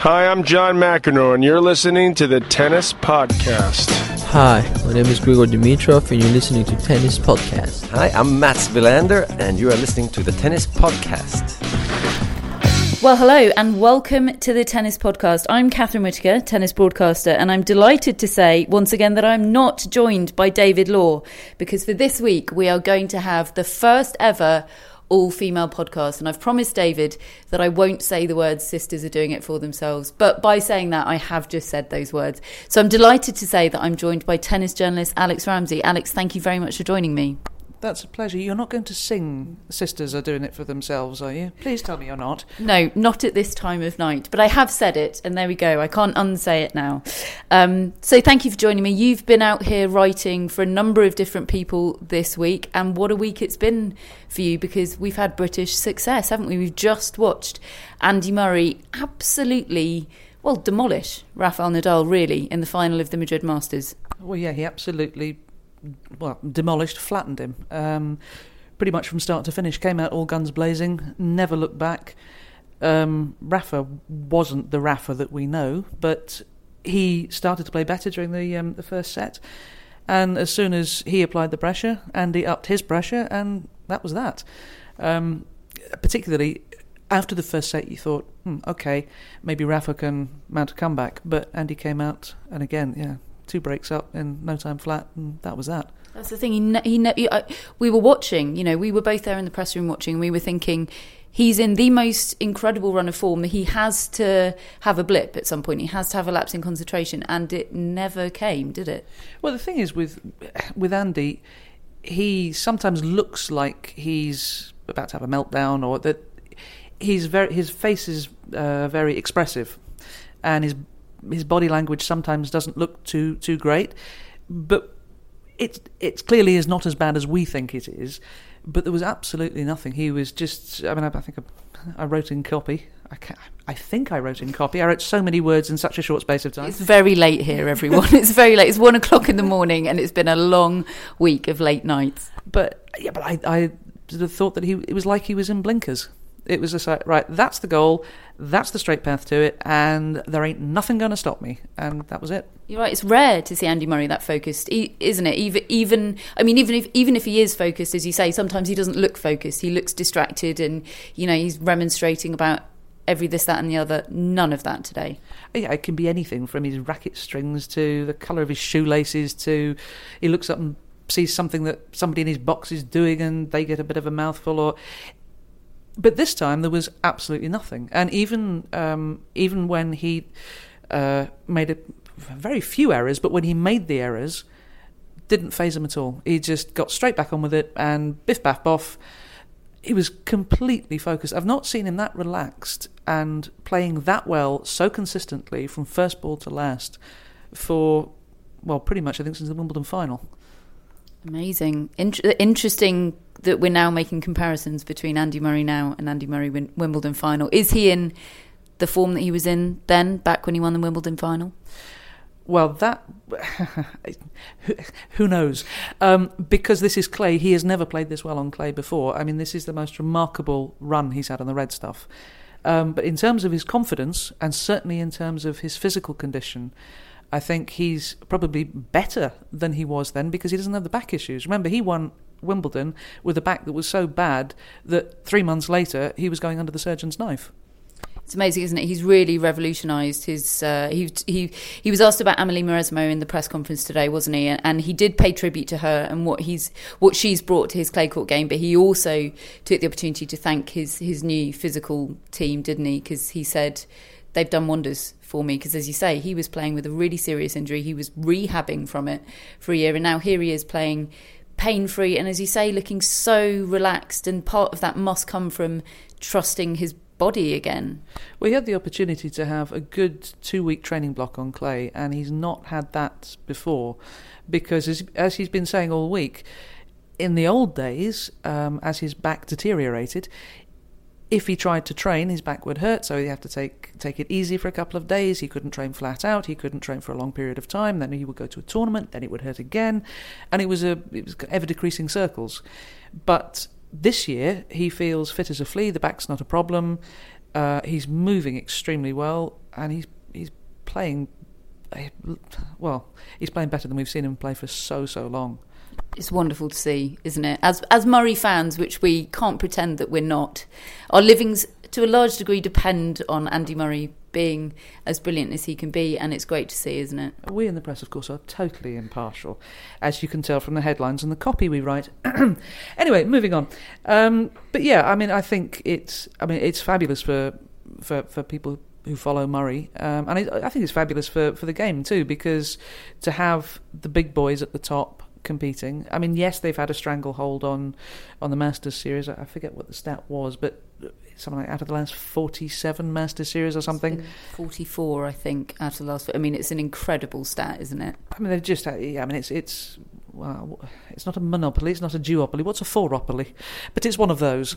Hi, I'm John McEnroe, and you're listening to the Tennis Podcast. Hi, my name is Grigor Dimitrov, and you're listening to Tennis Podcast. Hi, I'm Mats Vilander, and you are listening to the Tennis Podcast. Well, hello, and welcome to the Tennis Podcast. I'm Catherine Whitaker, tennis broadcaster, and I'm delighted to say, once again, that I'm not joined by David Law, because for this week, we are going to have the first ever all-female podcast, and I've promised David that I won't say the words "sisters are doing it for themselves," but by saying that, I have just said those words. So I'm delighted to say that I'm joined by tennis journalist Alex Ramsey. Alex, thank you very much for joining me. That's a pleasure. You're not going to sing "sisters are doing it for themselves," are you? Please tell me you're not. No, not at this time of night, but I have said it, and there we go. I can't unsay it now. So thank you for joining me. You've been out here writing for a number of different people this week, and what a week it's been for you, because we've had British success, haven't we? We've just watched Andy Murray absolutely, well, demolish Rafael Nadal, really, in the final of the Madrid Masters. Well, yeah, he absolutely, well, demolished, flattened him, pretty much from start to finish. Came out all guns blazing, never looked back. Rafa wasn't the Rafa that we know, but he started to play better during the first set. And as soon as he applied the pressure, Andy upped his pressure, and that was that. Particularly after the first set, you thought, okay, maybe Rafa can mount a comeback. But Andy came out, and again, yeah, two breaks up in no time flat, and that was that. That's the thing. We were watching, we were both there in the press room watching, and we were thinking, he's in the most incredible run of form. He has to have a blip at some point. He has to have a lapse in concentration, and it never came, did it? Well, the thing is with Andy, he sometimes looks like he's about to have a meltdown, or that his face is very expressive, and his body language sometimes doesn't look too great, but it clearly is not as bad as we think it is. But there was absolutely nothing. He was just, I think I wrote in copy. I wrote so many words in such a short space of time. It's very late here, everyone. It's very late. It's 1:00 in the morning, and it's been a long week of late nights. But yeah, but I sort of thought that it was like he was in blinkers. It was just like, right, that's the goal, that's the straight path to it, and there ain't nothing going to stop me. And that was it. You're right, it's rare to see Andy Murray that focused, isn't it? Even if he is focused, as you say, sometimes he doesn't look focused. He looks distracted, and, he's remonstrating about every this, that and the other. None of that today. Yeah, it can be anything from his racket strings to the colour of his shoelaces to he looks up and sees something that somebody in his box is doing and they get a bit of a mouthful or... But this time there was absolutely nothing, and even when he made very few errors, but when he made the errors, didn't faze him at all. He just got straight back on with it, and biff baff boff. He was completely focused. I've not seen him that relaxed and playing that well so consistently from first ball to last for, well, pretty much I think since the Wimbledon final. Amazing. Interesting that we're now making comparisons between Andy Murray now and Andy Murray Wimbledon final. Is he in the form that he was in then, back when he won the Wimbledon final? Well, that... who knows? Because this is clay. He has never played this well on clay before. I mean, this is the most remarkable run he's had on the red stuff. But in terms of his confidence, and certainly in terms of his physical condition... I think he's probably better than he was then because he doesn't have the back issues. Remember, he won Wimbledon with a back that was so bad that 3 months later he was going under the surgeon's knife. It's amazing, isn't it? He's really revolutionised his... he was asked about Amélie Mauresmo in the press conference today, wasn't he? And he did pay tribute to her and what she's brought to his clay court game. But he also took the opportunity to thank his new physical team, didn't he? Because he said, they've done wonders for me. Because as you say, he was playing with a really serious injury. He was rehabbing from it for a year. And now here he is playing pain-free. And as you say, looking so relaxed. And part of that must come from trusting his body again. Well, he had the opportunity to have a good 2-week training block on clay, and he's not had that before, because as he's been saying all week, in the old days, as his back deteriorated, if he tried to train, his back would hurt, so he'd have to take it easy for a couple of days. He couldn't train flat out, he couldn't train for a long period of time, then he would go to a tournament, then it would hurt again, and it was ever-decreasing circles. But this year, he feels fit as a flea. The back's not a problem. He's moving extremely well, and he's playing. Well, he's playing better than we've seen him play for so long. It's wonderful to see, isn't it? As Murray fans, which we can't pretend that we're not, our livings to a large degree depend on Andy Murray being as brilliant as he can be, and it's great to see, isn't it? We in the press, of course, are totally impartial, as you can tell from the headlines and the copy we write. Anyway, moving on. But yeah, I mean, I think it's fabulous for people who follow Murray, and I think it's fabulous for the game too, because to have the big boys at the top competing. I mean, yes, they've had a stranglehold on the Masters series. I forget what the stat was, but something like out of the last 47 Masters series or something. 44, I think, out of the last... I mean, it's an incredible stat, isn't it? I mean, they've just... Yeah, I mean, it's well, it's not a monopoly, it's not a duopoly. What's a fouropoly? But it's one of those.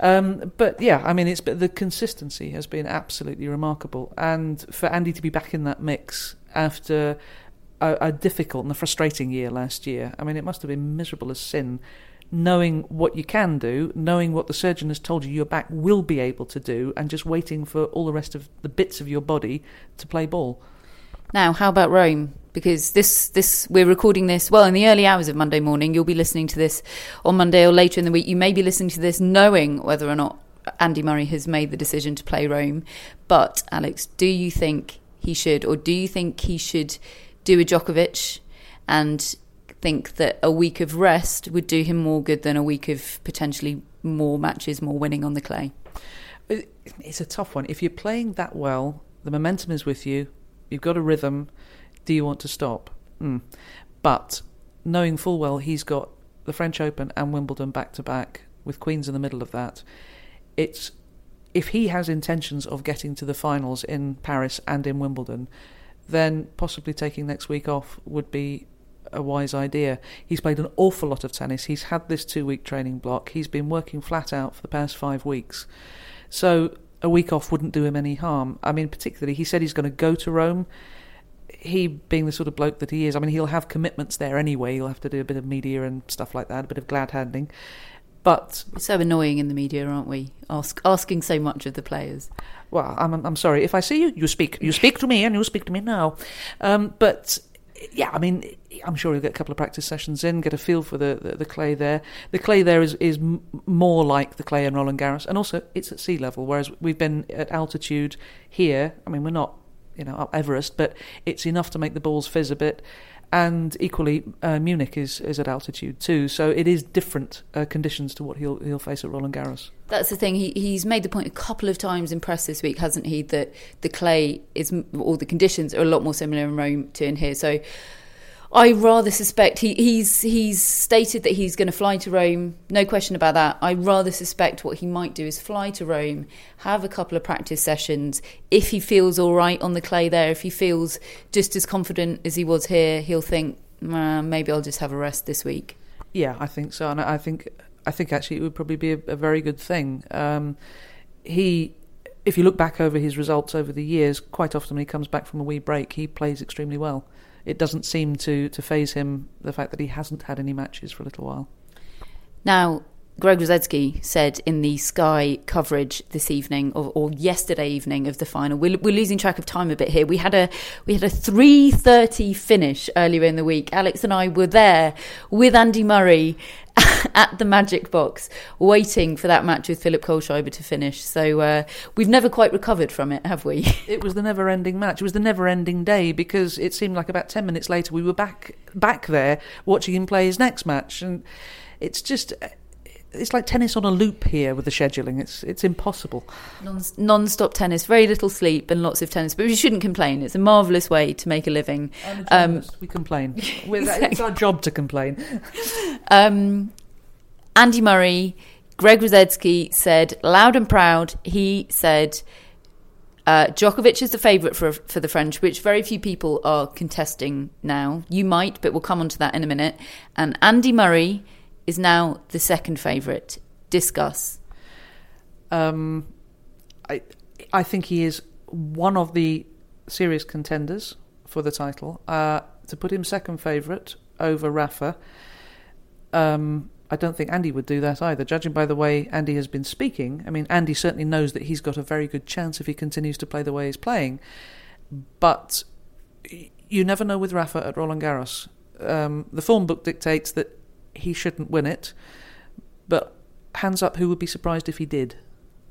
But yeah, I mean, the consistency has been absolutely remarkable. And for Andy to be back in that mix after a difficult and a frustrating year last year, I mean, it must have been miserable as sin, knowing what you can do, knowing what the surgeon has told you your back will be able to do, and just waiting for all the rest of the bits of your body to play ball. Now, how about Rome? Because this we're recording this, well, in the early hours of Monday morning. You'll be listening to this on Monday or later in the week. You may be listening to this knowing whether or not Andy Murray has made the decision to play Rome. But, Alex, do you think he should, or do you think he should do a Djokovic and think that a week of rest would do him more good than a week of potentially more matches, more winning on the clay? It's a tough one. If you're playing that well, the momentum is with you, you've got a rhythm, do you want to stop? But knowing full well he's got the French Open and Wimbledon back-to-back with Queen's in the middle of that, it's if he has intentions of getting to the finals in Paris and in Wimbledon, then possibly taking next week off would be a wise idea. He's played an awful lot of tennis. He's had this 2-week training block. He's been working flat out for the past 5 weeks. So a week off wouldn't do him any harm. I mean, particularly, he said he's going to go to Rome. He, being the sort of bloke that he is, I mean, he'll have commitments there anyway. He'll have to do a bit of media and stuff like that, a bit of glad handing. But we're so annoying in the media, aren't we? Asking so much of the players. Well, I'm sorry. If I see you, you speak to me, and you speak to me now. But yeah, I mean, I'm sure he'll get a couple of practice sessions in, get a feel for the clay there. The clay there is more like the clay in Roland Garros, and also it's at sea level, whereas we've been at altitude here. I mean, we're not, up Everest, but it's enough to make the balls fizz a bit. And equally, Munich is at altitude too, so it is different conditions to what he'll face at Roland Garros. That's the thing. He's made the point a couple of times in press this week, hasn't he, that the clay is, or the conditions are a lot more similar in Rome to in here. So I rather suspect he's stated that he's going to fly to Rome, no question about that. I rather suspect what he might do is fly to Rome, have a couple of practice sessions. If he feels all right on the clay there, if he feels just as confident as he was here, he'll think, maybe I'll just have a rest this week. Yeah, I think so, and I think actually it would probably be a very good thing. If you look back over his results over the years, quite often when he comes back from a wee break, he plays extremely well. It doesn't seem to faze him, the fact that he hasn't had any matches for a little while. Now, Greg Rosetsky said in the Sky coverage this evening, or yesterday evening, of the final. We're losing track of time a bit here. We had a 3:30 finish earlier in the week. Alex and I were there with Andy Murray at the Magic Box, waiting for that match with Philip Kohlschreiber to finish. So we've never quite recovered from it, have we? It was the never-ending match. It was the never-ending day, because it seemed like about 10 minutes later we were back there watching him play his next match. And it's just... it's like tennis on a loop here with the scheduling. It's impossible. Non-stop tennis, very little sleep and lots of tennis. But we shouldn't complain. It's a marvellous way to make a living. We complain. Exactly. It's our job to complain. Andy Murray, Greg Rosetsky said, loud and proud, he said... Djokovic is the favourite for the French, which very few people are contesting now. You might, but we'll come on to that in a minute. And Andy Murray... is now the second favourite. Discuss. I think he is one of the serious contenders for the title. To put him second favourite over Rafa, I don't think Andy would do that either. Judging by the way Andy has been speaking, I mean, Andy certainly knows that he's got a very good chance if he continues to play the way he's playing. But you never know with Rafa at Roland Garros. The form book dictates that he shouldn't win it, but hands up, who would be surprised if he did?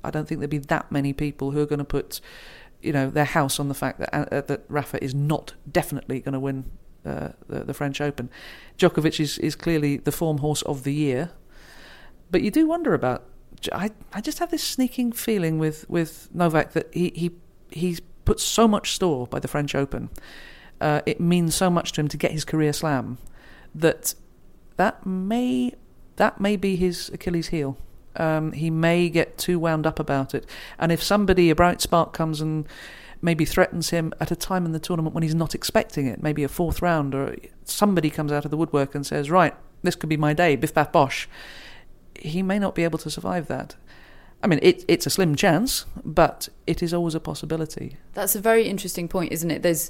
I don't think there'd be that many people who are going to put, their house on the fact that Rafa is not definitely going to win the French Open. Djokovic is clearly the form horse of the year, but you do wonder about. I just have this sneaking feeling with Novak that he's put so much store by the French Open. It means so much to him to get his career slam that. That may be his Achilles heel. He may get too wound up about it. And if somebody, a bright spark, comes and maybe threatens him at a time in the tournament when he's not expecting it, maybe a fourth round, or somebody comes out of the woodwork and says, right, this could be my day, biff, baff, bosh, he may not be able to survive that. I mean, it's a slim chance, but it is always a possibility. That's a very interesting point, isn't it? There's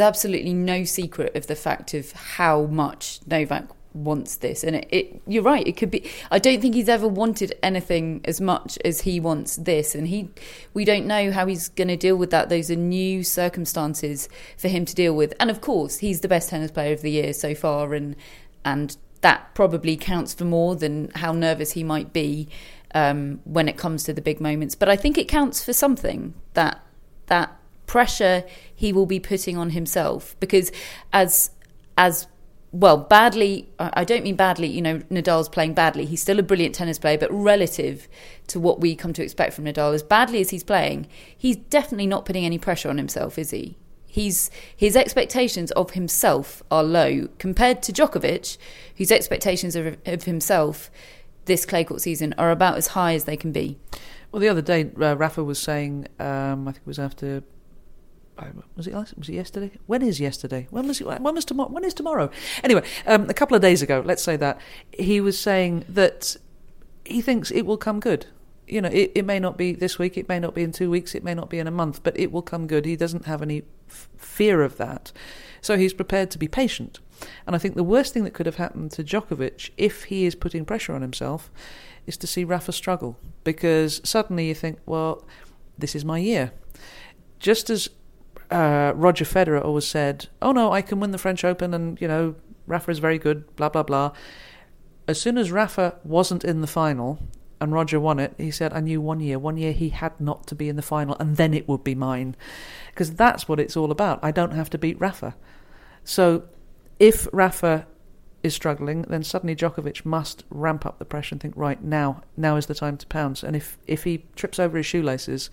absolutely no secret of the fact of how much Novak wants this, and you're right, it could be. I don't think he's ever wanted anything as much as he wants this, and we don't know how he's going to deal with that. Those are new circumstances for him to deal with, and of course he's the best tennis player of the year so far, and that probably counts for more than how nervous he might be when it comes to the big moments. But I think it counts for something, that pressure he will be putting on himself, because as well, badly, I don't mean badly, Nadal's playing badly. He's still a brilliant tennis player, but relative to what we come to expect from Nadal, as badly as he's playing, he's definitely not putting any pressure on himself, is he? His expectations of himself are low compared to Djokovic, whose expectations of himself this clay court season are about as high as they can be. Well, the other day, Rafa was saying, I think it was after... Was it yesterday? When is yesterday? When is tomorrow? Anyway, a couple of days ago, let's say that, he was saying that he thinks it will come good. It may not be this week, it may not be in 2 weeks, it may not be in a month, but it will come good. He doesn't have any fear of that. So he's prepared to be patient. And I think the worst thing that could have happened to Djokovic, if he is putting pressure on himself, is to see Rafa struggle. Because suddenly you think, well, this is my year. Just as Roger Federer always said, oh no, I can win the French Open and, Rafa is very good, blah, blah, blah. As soon as Rafa wasn't in the final and Roger won it, he said, I knew one year he had not to be in the final and then it would be mine. Because that's what it's all about. I don't have to beat Rafa. So if Rafa is struggling, then suddenly Djokovic must ramp up the pressure and think, right, now is the time to pounce. And if he trips over his shoelaces...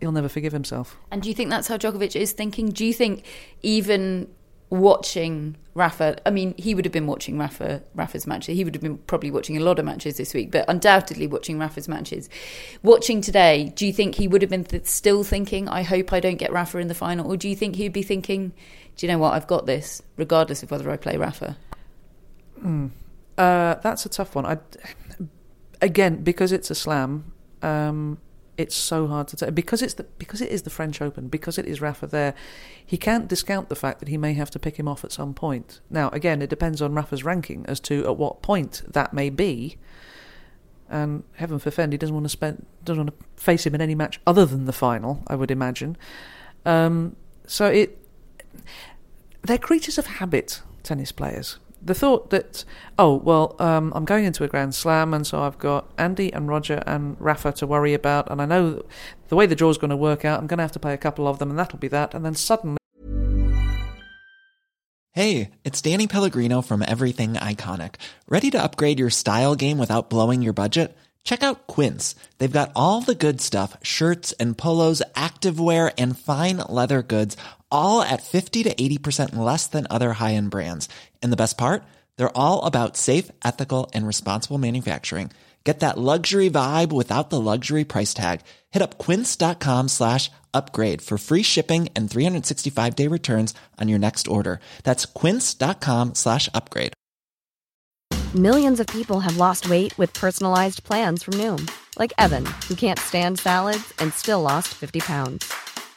he'll never forgive himself. And do you think that's how Djokovic is thinking? Do you think even watching Rafa, I mean, he would have been watching Rafa's matches. He would have been probably watching a lot of matches this week, but undoubtedly watching Rafa's matches. Watching today, do you think he would have been still thinking, I hope I don't get Rafa in the final? Or do you think he'd be thinking, do you know what, I've got this, regardless of whether I play Rafa? That's a tough one. Again, because it's a slam... it's so hard to tell because it is the French Open, because it is Rafa there. He can't discount the fact that he may have to pick him off at some point. Now, again, it depends on Rafa's ranking as to at what point that may be. and heaven forfend he doesn't want to face him in any match other than the final, I would imagine. They're creatures of habit, tennis players. The thought that, I'm going into a Grand Slam, and so I've got Andy and Roger and Rafa to worry about, and I know the way the draw's going to work out, I'm going to have to play a couple of them, and that'll be that, and then suddenly... Hey, it's Danny Pellegrino from Everything Iconic. Ready to upgrade your style game without blowing your budget? Check out Quince. They've got all the good stuff, shirts and polos, activewear, and fine leather goods, all at 50 to 80% less than other high-end brands. And the best part? They're all about safe, ethical, and responsible manufacturing. Get that luxury vibe without the luxury price tag. Hit up quince.com/upgrade for free shipping and 365-day returns on your next order. That's quince.com/upgrade. Millions of people have lost weight with personalized plans from Noom, like Evan, who can't stand salads and still lost 50 pounds.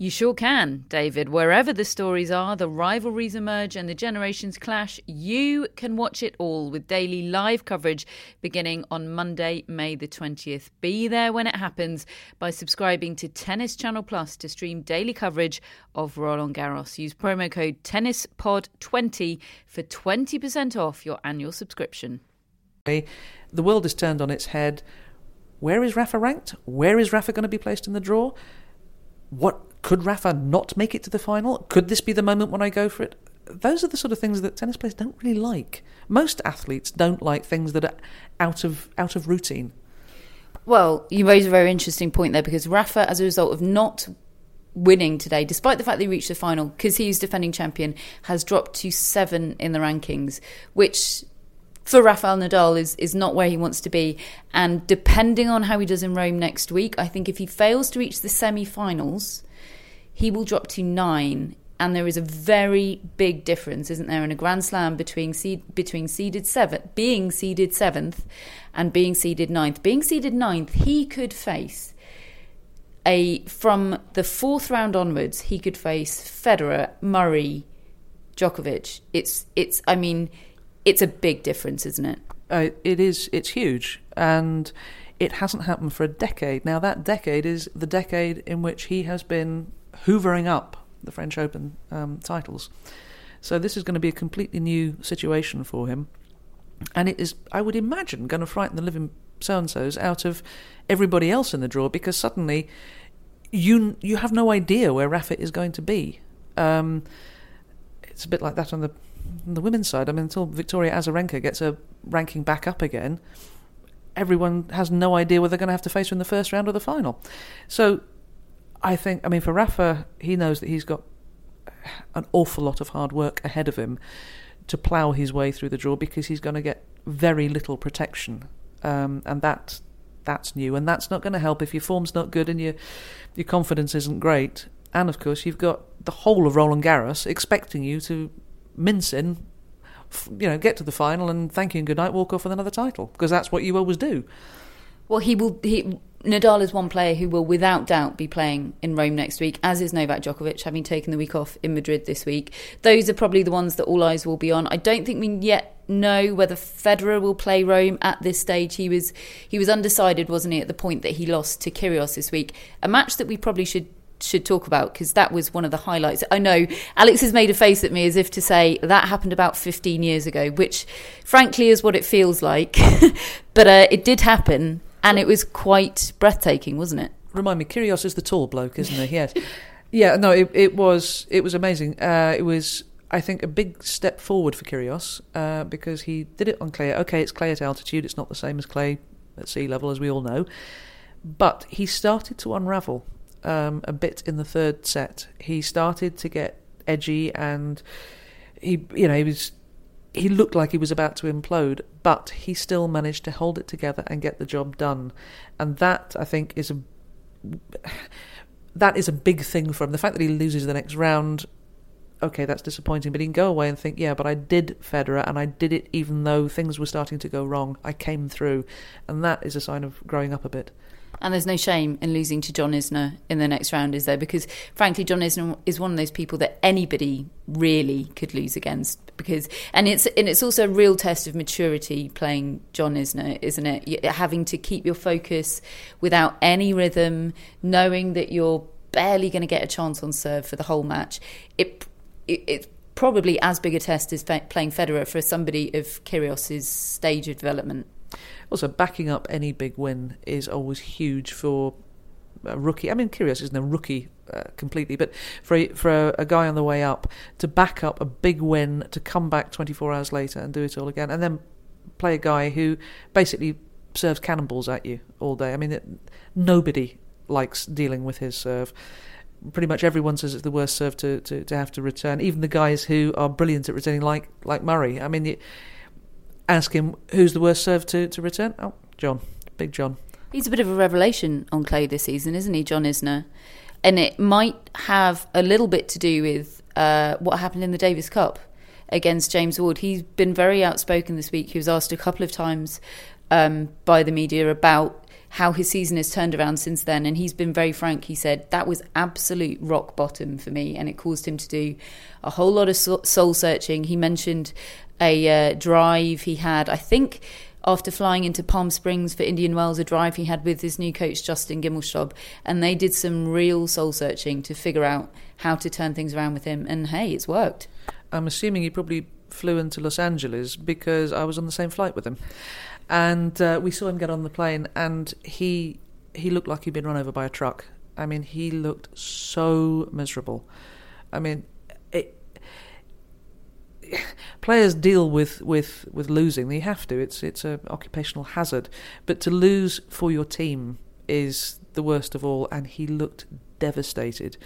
You sure can, David. Wherever the stories are, the rivalries emerge and the generations clash, you can watch it all with daily live coverage beginning on Monday, May the 20th. Be there when it happens by subscribing to Tennis Channel Plus to stream daily coverage of Roland Garros. Use promo code TennisPod20 for 20% off your annual subscription. The world is turned on its head. Where is Rafa ranked? Where is Rafa going to be placed in the draw? What could Rafa not make it to the final? Could this be the moment when I go for it? Those are the sort of things that tennis players don't really like. Most athletes don't like things that are out of routine. Well, you raise a very interesting point there, because Rafa, as a result of not winning today, despite the fact that he reached the final, because he is defending champion, has dropped to 7 in the rankings, which... for Rafael Nadal is not where he wants to be. And depending on how he does in Rome next week, I think if he fails to reach the semi-finals, he will drop to 9. And there is a very big difference, isn't there, in a Grand Slam between being seeded 7th and being seeded 9th. Being seeded 9th, he could face... from the 4th round onwards, he could face Federer, Murray, Djokovic. It's a big difference, isn't it? It is. It's huge. And it hasn't happened for a decade. Now, that decade is the decade in which he has been hoovering up the French Open titles. So this is going to be a completely new situation for him. And it is, I would imagine, going to frighten the living so-and-sos out of everybody else in the draw, because suddenly you have no idea where Rafa is going to be. It's a bit like that on the women's side. I mean, until Victoria Azarenka gets her ranking back up again, everyone has no idea whether they're going to have to face her in the first round or the final. So I think for Rafa, he knows that he's got an awful lot of hard work ahead of him to plough his way through the draw, because he's going to get very little protection. And that's new, and that's not going to help if your form's not good and your confidence isn't great. And of course, you've got the whole of Roland Garros expecting you to mince in, get to the final and thank you and good night, walk off with another title, because that's what you always do. Well, Nadal is one player who will without doubt be playing in Rome next week, as is Novak Djokovic, having taken the week off in Madrid this week. Those are probably the ones that all eyes will be on. I don't think we yet know whether Federer will play Rome at this stage. He was undecided, wasn't he, at the point that he lost to Kyrgios this week, a match that we probably should talk about, because that was one of the highlights. I know Alex has made a face at me as if to say that happened about 15 years ago, which frankly is what it feels like. but it did happen, and it was quite breathtaking, wasn't it? Remind me, Kyrgios is the tall bloke, isn't he? Yes. It was amazing. It was I think, a big step forward for Kyrgios because he did it on clay. Okay, it's clay at altitude. It's not the same as clay at sea level, as we all know. But he started to unravel a bit in the third set. He started to get edgy and he looked like he was about to implode, but he still managed to hold it together and get the job done. And that, I think, is a big thing for him. The fact that he loses the next round, okay, that's disappointing, but he can go away and think, yeah, but I did Federer, and I did it even though things were starting to go wrong. I came through, and that is a sign of growing up a bit. And there's no shame in losing to John Isner in the next round, is there? Because, frankly, John Isner is one of those people that anybody really could lose against. And it's also a real test of maturity playing John Isner, isn't it? Having to keep your focus without any rhythm, knowing that you're barely going to get a chance on serve for the whole match. It's probably as big a test as playing Federer for somebody of Kyrgios's stage of development. Also, backing up any big win is always huge for a rookie. I mean, Kyrgios isn't a rookie completely, but for a guy on the way up, to back up a big win, to come back 24 hours later and do it all again, and then play a guy who basically serves cannonballs at you all day. I mean, nobody likes dealing with his serve. Pretty much everyone says it's the worst serve to have to return, even the guys who are brilliant at returning, like Murray. I mean, you ask him who's the worst serve to return. Oh, John. Big John. He's a bit of a revelation on clay this season, isn't he, John Isner? And it might have a little bit to do with what happened in the Davis Cup against James Ward. He's been very outspoken this week. He was asked a couple of times by the media about how his season has turned around since then, and he's been very frank. He said, that was absolute rock bottom for me, and it caused him to do a whole lot of soul-searching. He mentioned a drive he had, I think, after flying into Palm Springs for Indian Wells, a drive he had with his new coach, Justin Gimelstob, and they did some real soul-searching to figure out how to turn things around with him, and hey, it's worked. I'm assuming he probably flew into Los Angeles because I was on the same flight with him. And we saw him get on the plane, and he looked like he'd been run over by a truck. I mean, he looked so miserable. I mean, players deal with losing. They have to. It's an occupational hazard. But to lose for your team is the worst of all, and he looked devastated.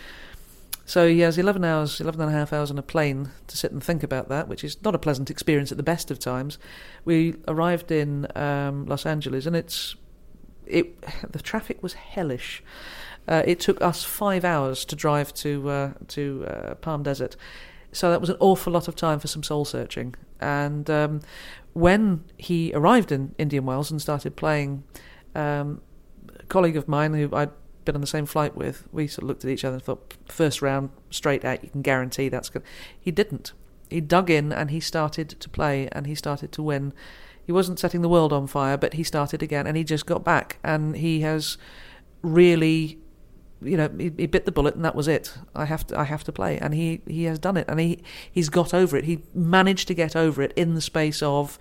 So he has 11 and a half hours on a plane to sit and think about that, which is not a pleasant experience at the best of times. We arrived in Los Angeles, and the traffic was hellish. It took us 5 hours to drive to Palm Desert, so that was an awful lot of time for some soul searching. And when he arrived in Indian Wells and started playing, a colleague of mine who I'd been on the same flight with, we sort of looked at each other and thought, first round, straight out, you can guarantee that's good. He didn't. He dug in and he started to play and he started to win. He wasn't setting the world on fire, but he started again and he just got back. And he has really, he bit the bullet and that was it. I have to play. And he has done it, and he's got over it. He managed to get over it in the space of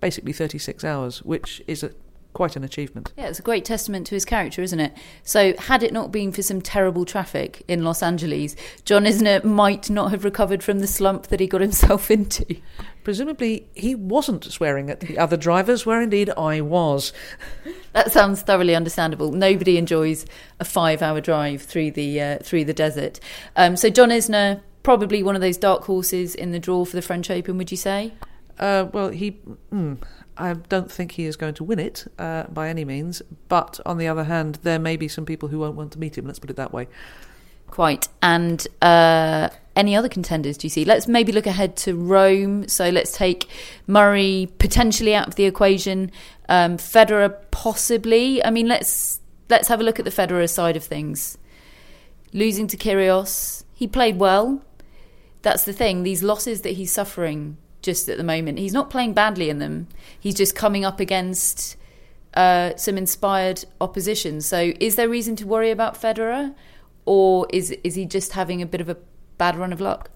basically 36 hours, which is quite an achievement. Yeah, it's a great testament to his character, isn't it? So had it not been for some terrible traffic in Los Angeles, John Isner might not have recovered from the slump that he got himself into. Presumably he wasn't swearing at the other drivers, where indeed I was. That sounds thoroughly understandable. Nobody enjoys a 5-hour drive through the desert. So John Isner, probably one of those dark horses in the draw for the French Open, would you say? I don't think he is going to win it by any means, but on the other hand, there may be some people who won't want to meet him, let's put it that way. Quite. And any other contenders do you see? Let's maybe look ahead to Rome. So let's take Murray potentially out of the equation, Federer possibly. I mean, let's have a look at the Federer side of things. Losing to Kyrgios, he played well. That's the thing, these losses that he's suffering just at the moment, he's not playing badly in them. He's just coming up against some inspired opposition. So is there reason to worry about Federer, or is he just having a bit of a bad run of luck?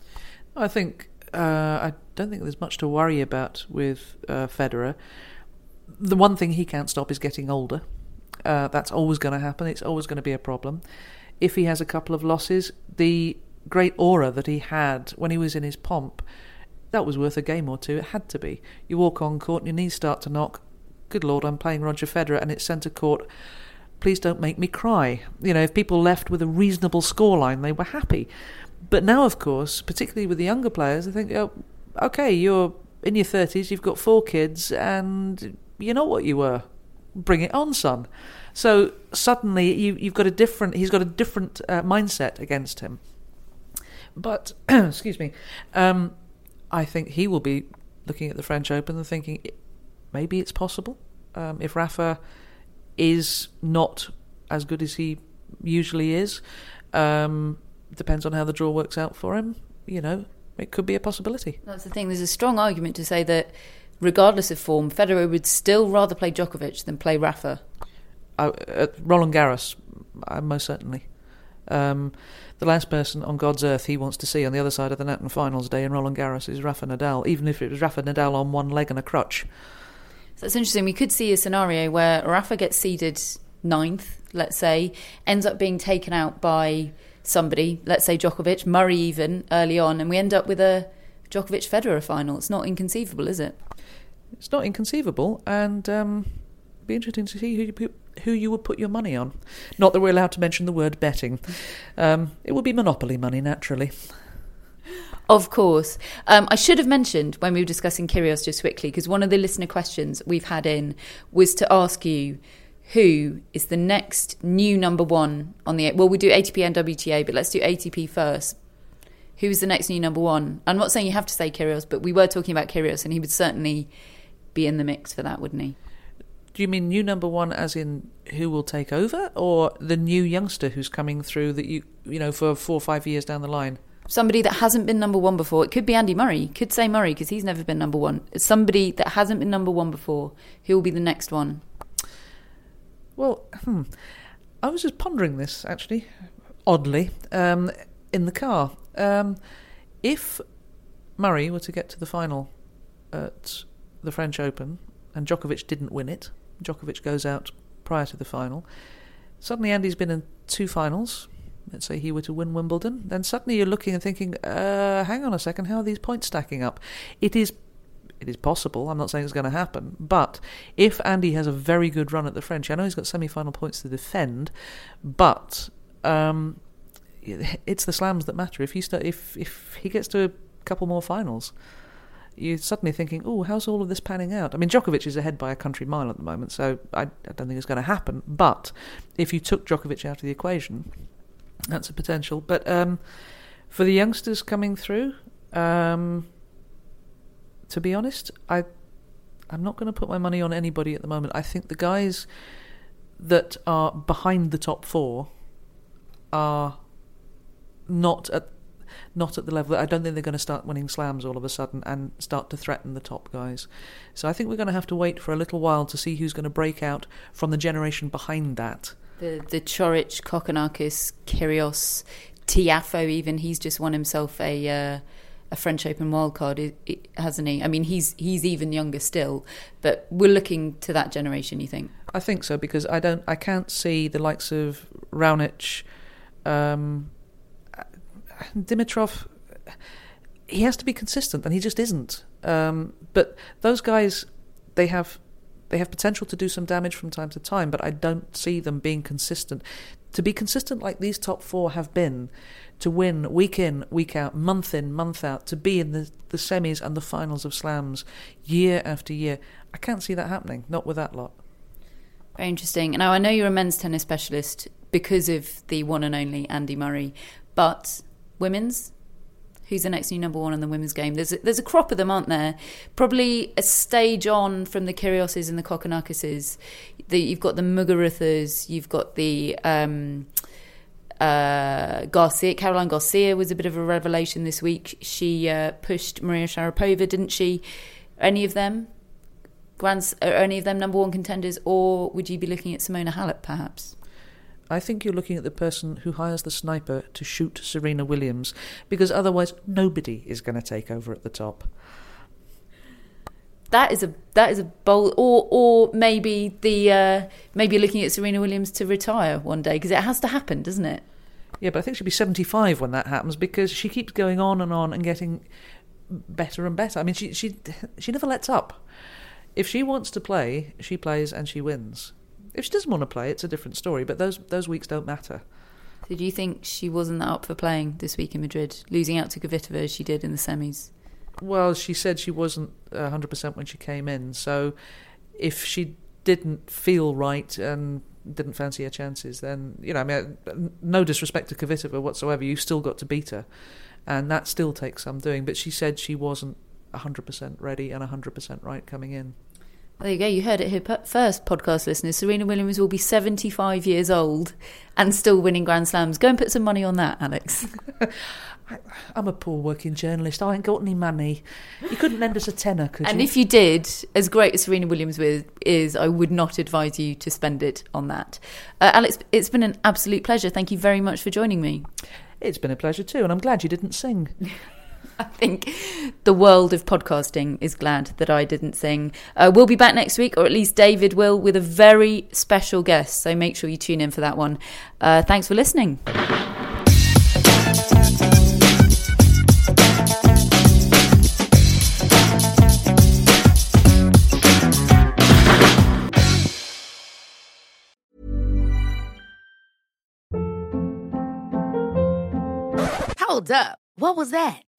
I think I don't think there's much to worry about with Federer. The one thing he can't stop is getting older. That's always going to happen. It's always going to be a problem. If he has a couple of losses, the great aura that he had when he was in his pomp, that was worth a game or two. It had to be. You walk on court and your knees start to knock. Good Lord, I'm playing Roger Federer and it's centre court. Please don't make me cry. You know, if people left with a reasonable scoreline, they were happy. But now, of course, particularly with the younger players, they think, oh, okay, you're in your 30s, you've got 4 kids, and you're not what you were. Bring it on, son. So suddenly you've got a different. He's got a different mindset against him. But excuse me, I think he will be looking at the French Open and thinking maybe it's possible if Rafa is not as good as he usually is. Depends on how the draw works out for him. You know, it could be a possibility. That's the thing. There's a strong argument to say that, regardless of form, Federer would still rather play Djokovic than play Rafa. At Roland Garros, most certainly. The last person on God's earth he wants to see on the other side of the net on finals day in Roland Garros is Rafa Nadal, even if it was Rafa Nadal on one leg and a crutch. So that's interesting. We could see a scenario where Rafa gets seeded 9th, let's say, ends up being taken out by somebody, let's say Djokovic, Murray even, early on, and we end up with a Djokovic-Federer final. It's not inconceivable, is it? It's not inconceivable, and it'd be interesting to see who you would put your money on. Not that we're allowed to mention the word betting. It would be Monopoly money, naturally. Of course. I should have mentioned when we were discussing Kyrgios just quickly, because one of the listener questions we've had in was to ask you, who is the next new number one on the... Well, we do ATP and WTA, but let's do ATP first. Who's the next new number one? I'm not saying you have to say Kyrgios, but we were talking about Kyrgios, and he would certainly be in the mix for that, wouldn't he? Do you mean new number one as in who will take over, or the new youngster who's coming through that you know, for 4 or 5 years down the line? Somebody that hasn't been number one before. It could be Andy Murray. Could say Murray because he's never been number one. It's somebody that hasn't been number one before. Who will be the next one? Well, I was just pondering this, actually, oddly, in the car. If Murray were to get to the final at the French Open and Djokovic didn't win it, Djokovic goes out prior to the final, suddenly Andy's been in 2 finals, let's say he were to win Wimbledon, then suddenly you're looking and thinking, hang on a second, how are these points stacking up? It is possible, I'm not saying it's going to happen, but if Andy has a very good run at the French, I know he's got semi-final points to defend, but... it's the slams that matter. If he gets to a couple more finals, you're suddenly thinking, oh, how's all of this panning out? I mean, Djokovic is ahead by a country mile at the moment, so I don't think it's going to happen. But if you took Djokovic out of the equation, that's a potential. But for the youngsters coming through, to be honest, I'm not going to put my money on anybody at the moment. I think the guys that are behind the top 4 are... Not at the level. I don't think they're going to start winning slams all of a sudden and start to threaten the top guys. So I think we're going to have to wait for a little while to see who's going to break out from the generation behind that. The Chorich, Kokonakis, Kyrgios, Tiafoe even, he's just won himself a French Open wildcard, hasn't he? I mean, he's even younger still, but we're looking to that generation, you think? I think so, because I can't see the likes of Raonic, Dimitrov, he has to be consistent, and he just isn't. But those guys, they have potential to do some damage from time to time, but I don't see them being consistent. To be consistent like these top 4 have been, to win week in, month out, to be in the semis and the finals of slams year after year, I can't see that happening, not with that lot. Very interesting. Now, I know you're a men's tennis specialist because of the one and only Andy Murray, but... women's, who's the next new number one in the women's game? There's a crop of them, aren't there? Probably a stage on from the Kyrgioses and the Kokonakises. You've got the Muguruthas, you've got the Garcia. Caroline Garcia was a bit of a revelation this week. She pushed Maria Sharapova, didn't she? Are any of them number one contenders, or would you be looking at Simona Halep perhaps? I think you're looking at the person who hires the sniper to shoot Serena Williams, because otherwise nobody is going to take over at the top. That is a bold, or maybe you're looking at Serena Williams to retire one day, because it has to happen, doesn't it? Yeah, but I think she'll be 75 when that happens, because she keeps going on and getting better and better. I mean, she never lets up. If she wants to play, she plays and she wins. If she doesn't want to play, it's a different story, but those weeks don't matter. So do you think she wasn't that up for playing this week in Madrid, losing out to Kvitová as she did in the semis? Well, she said she wasn't 100% when she came in, so if she didn't feel right and didn't fancy her chances, then, you know, I mean, no disrespect to Kvitová whatsoever, you've still got to beat her, and that still takes some doing, but she said she wasn't 100% ready and 100% right coming in. There you go, you heard it here first, podcast listeners. Serena Williams will be 75 years old and still winning Grand Slams. Go and put some money on that, Alex. I'm a poor working journalist. I ain't got any money. You couldn't lend us a tenner, could you? And if you did, as great as Serena Williams is, I would not advise you to spend it on that. Alex, it's been an absolute pleasure. Thank you very much for joining me. It's been a pleasure too, and I'm glad you didn't sing. I think the world of podcasting is glad that I didn't sing. We'll be back next week, or at least David will, with a very special guest. So make sure you tune in for that one. Thanks for listening. Hold up. What was that?